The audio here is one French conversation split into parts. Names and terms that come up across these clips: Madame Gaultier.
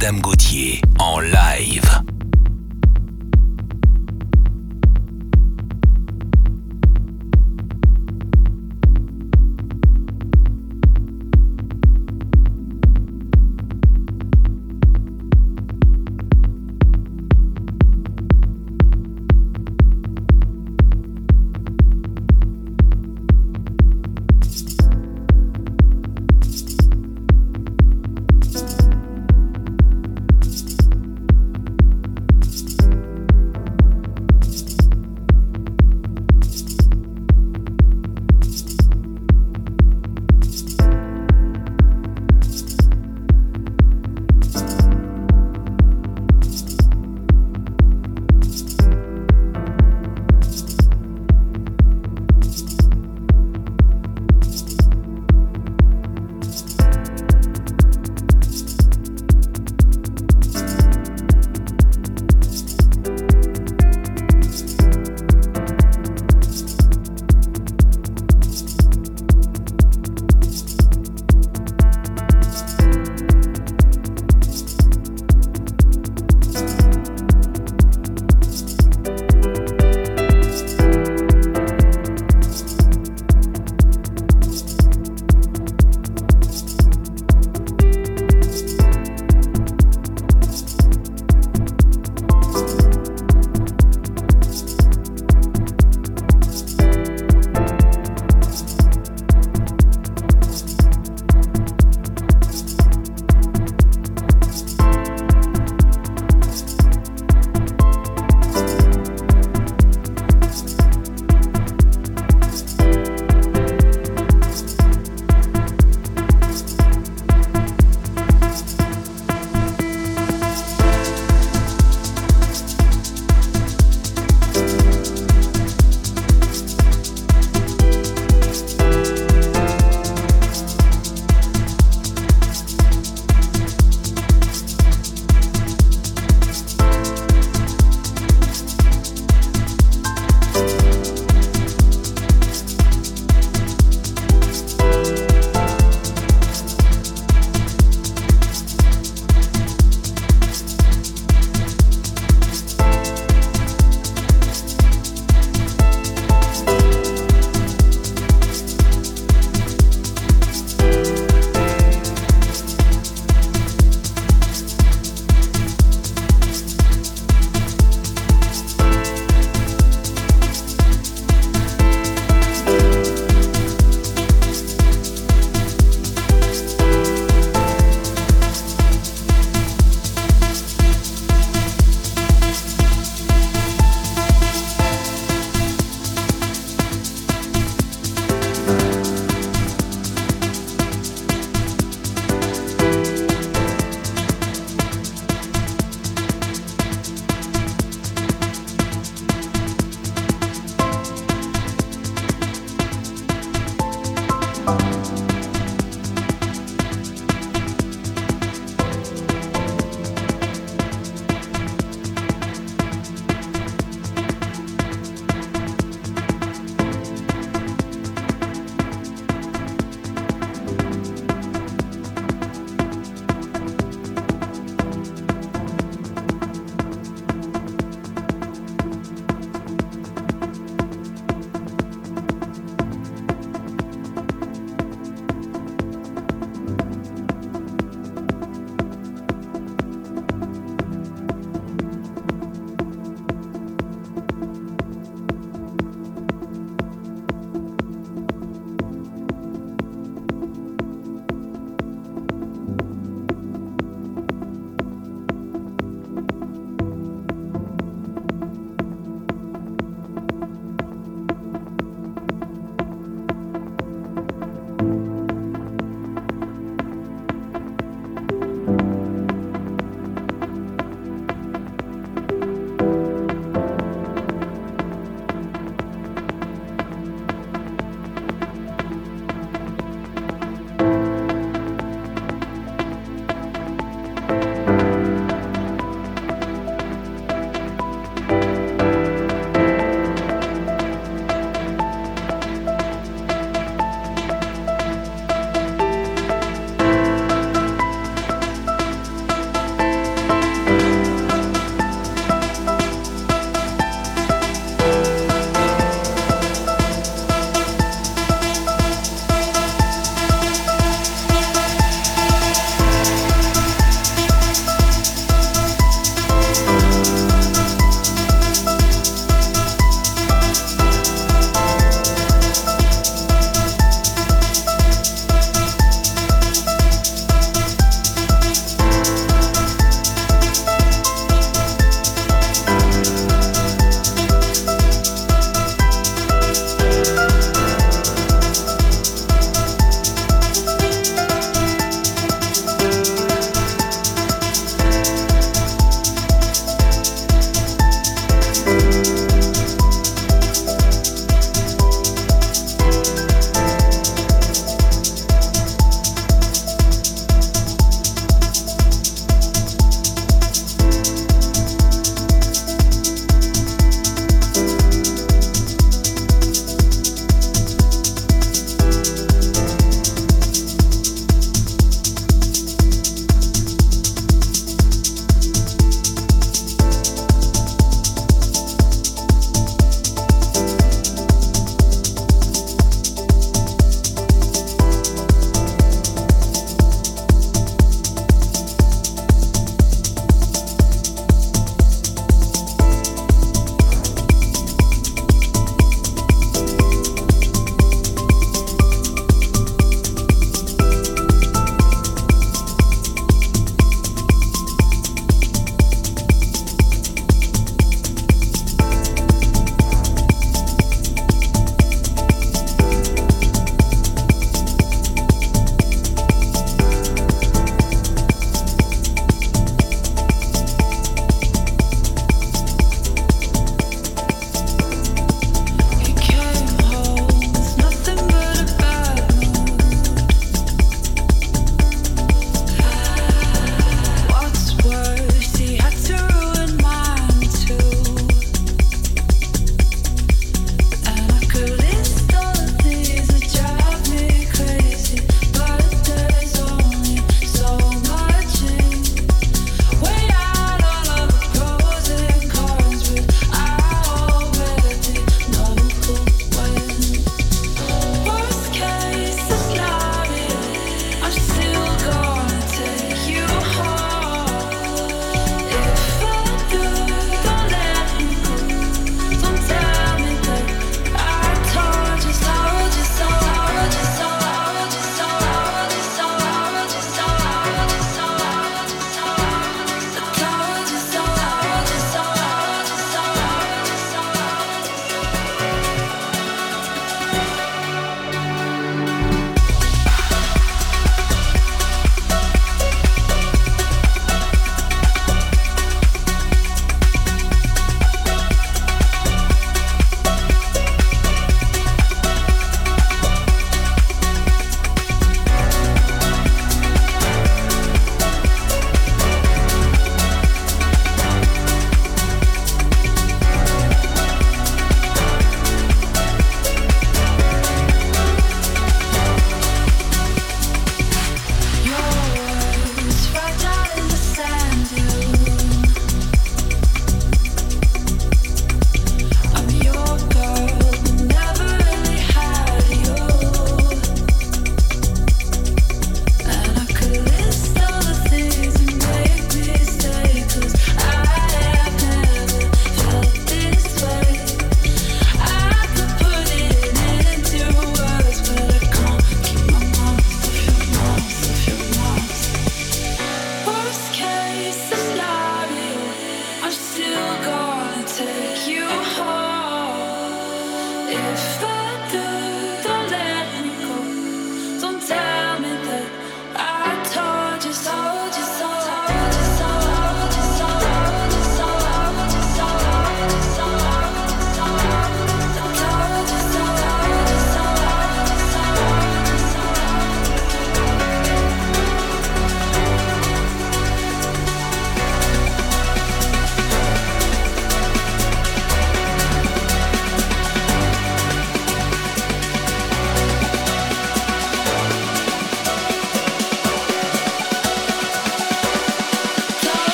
Madame Gaultier en live.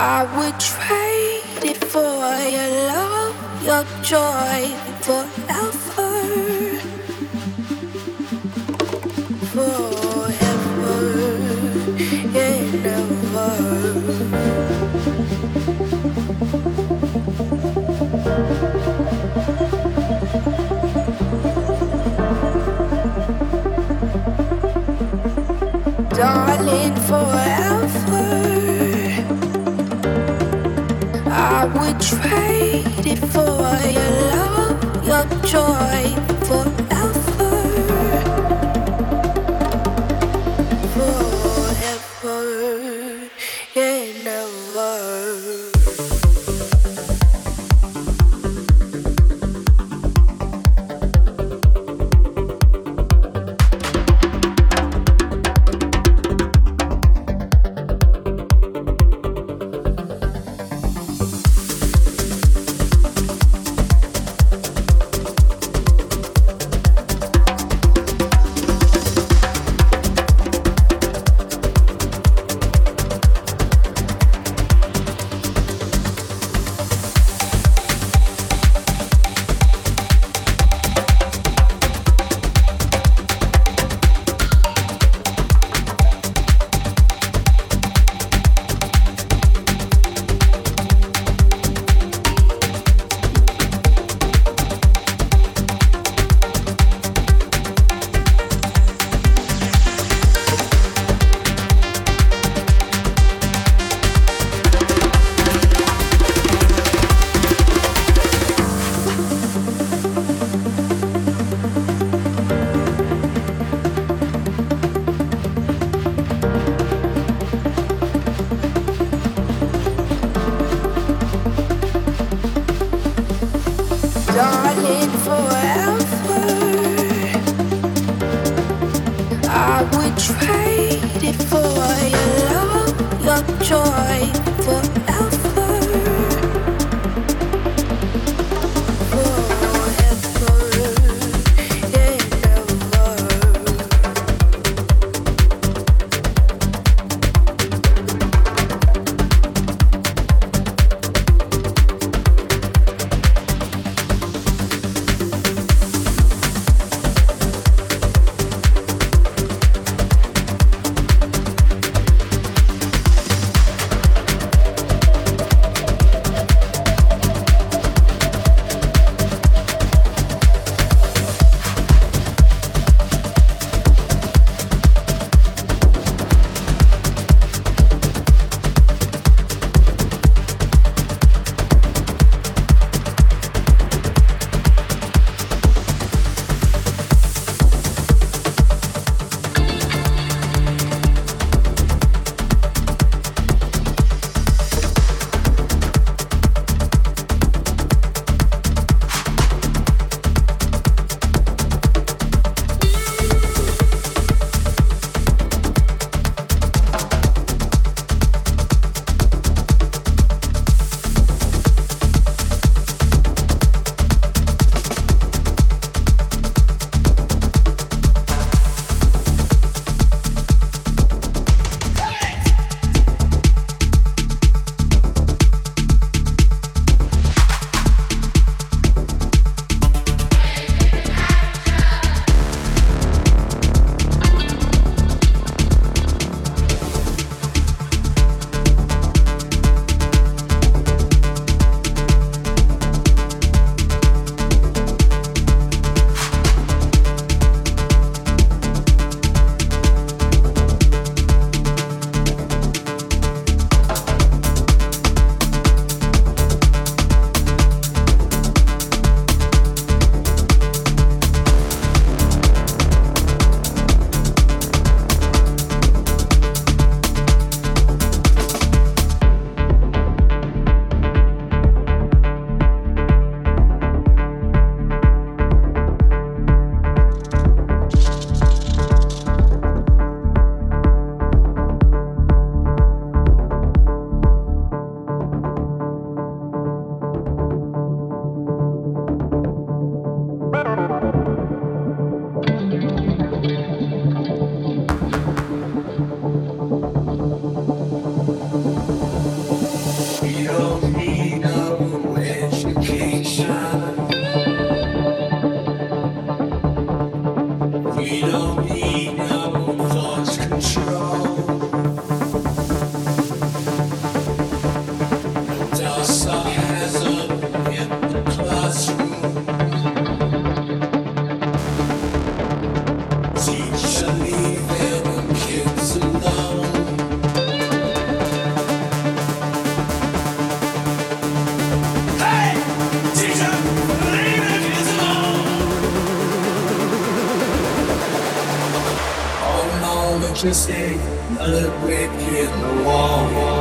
I would trade it for your love, your joy forever. Forever and ever. Darling, forever I would trade it for your love, your joy forever. Forever and ever. Just ain't another brick in the wall.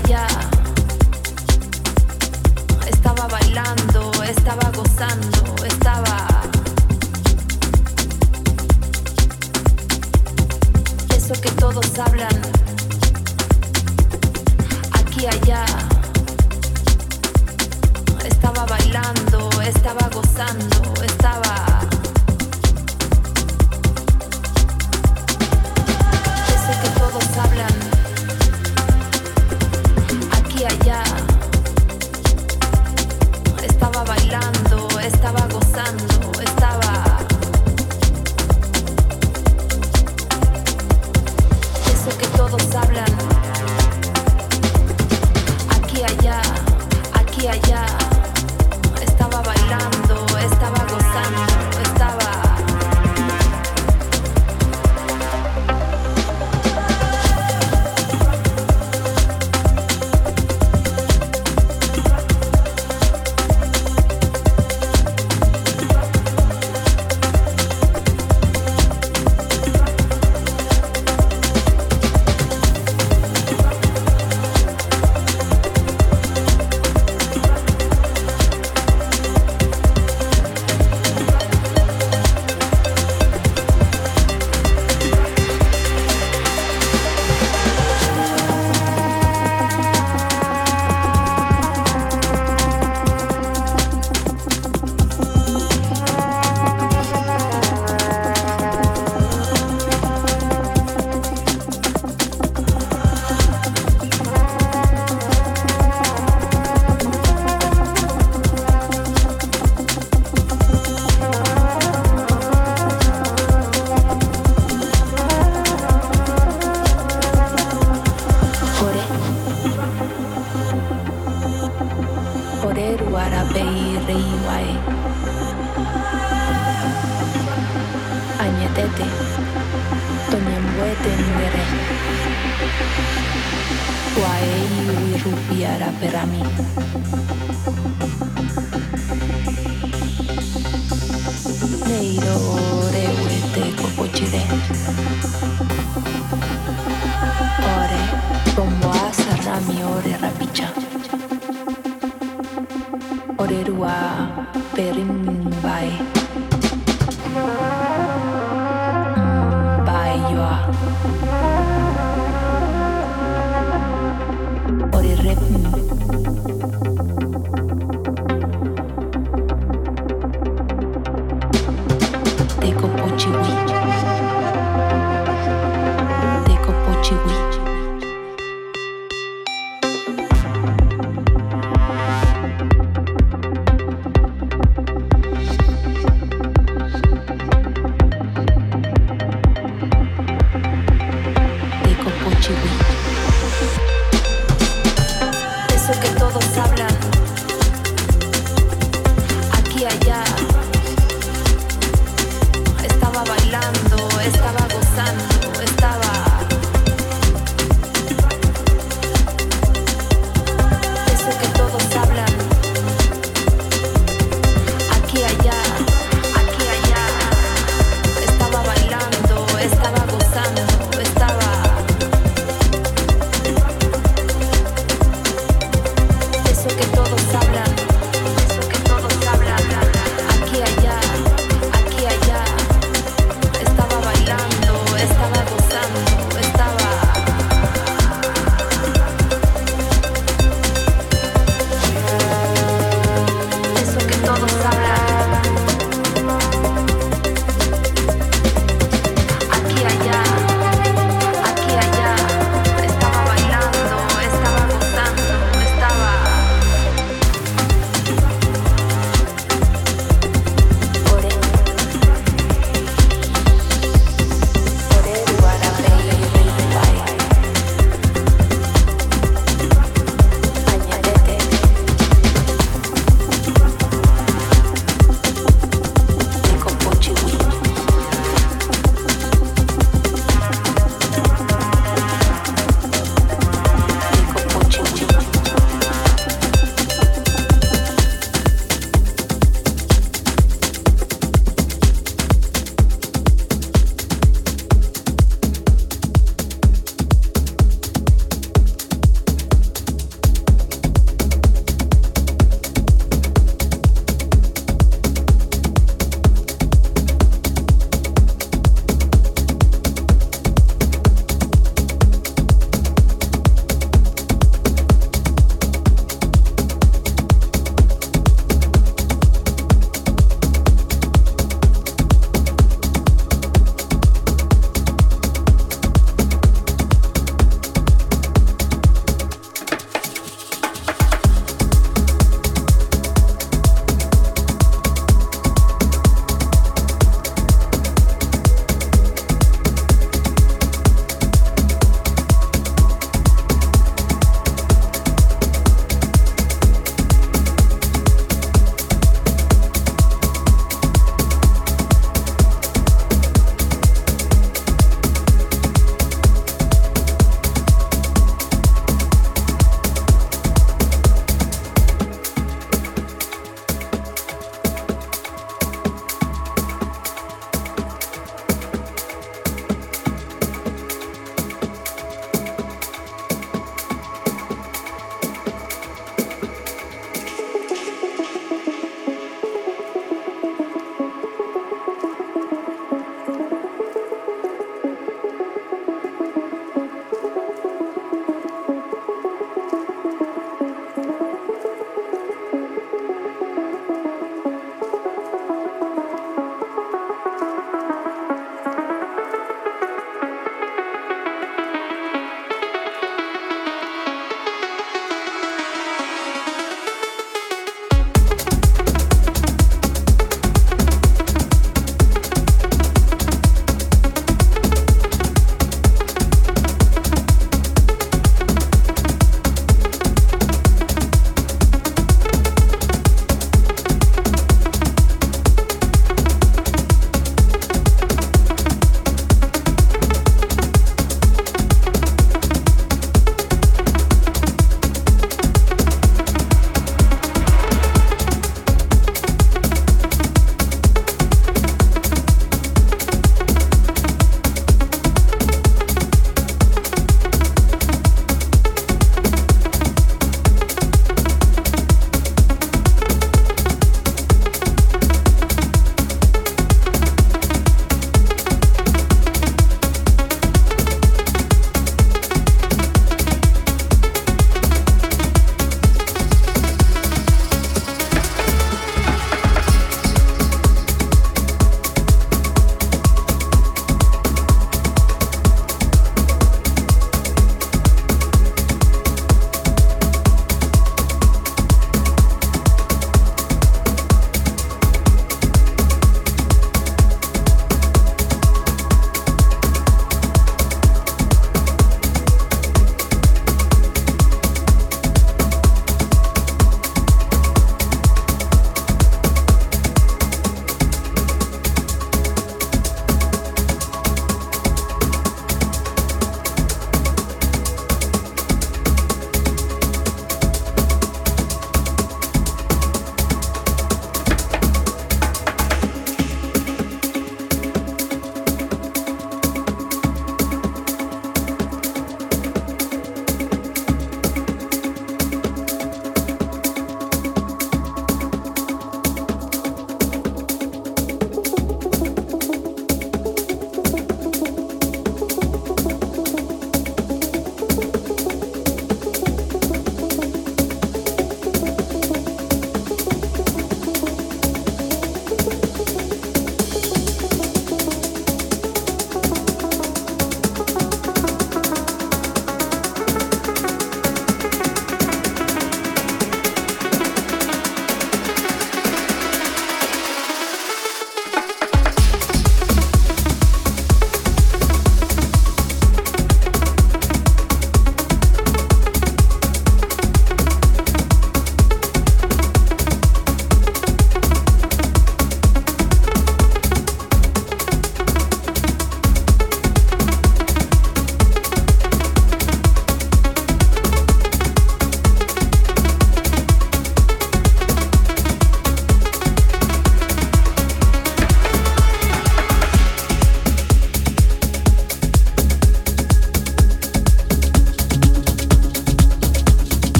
allá. Estaba bailando, estaba gozando, estaba... Eso que todos hablan, aquí, allá. Estaba bailando, estaba gozando, estaba... Eso que todos hablan, aquí, allá. Estaba bailando, estaba gozando, estaba... Eso que todos hablan, aquí, allá, estaba bailando, estaba gozando, estaba...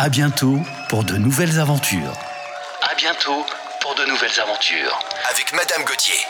À bientôt pour de nouvelles aventures. À bientôt pour de nouvelles aventures. Avec Madame Gaultier.